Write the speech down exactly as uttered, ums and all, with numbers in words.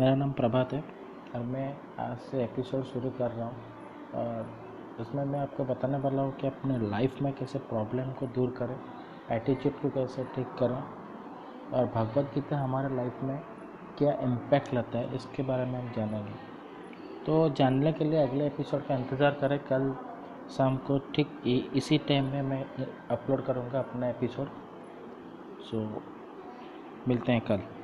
मेरा नाम प्रभात है और मैं आज से एपिसोड शुरू कर रहा हूँ और इसमें मैं आपको बताने वाला हूँ कि अपने लाइफ में कैसे प्रॉब्लम को दूर करें, एटीट्यूड को कैसे ठीक करें और भगवद गीता हमारे लाइफ में क्या इम्पैक्ट लाता है, इसके बारे में हम जानेंगे। तो जानने के लिए अगले एपिसोड का इंतज़ार करें। कल शाम को ठीक इसी टाइम में मैं अपलोड करूँगा अपना एपिसोड। सो मिलते हैं कल।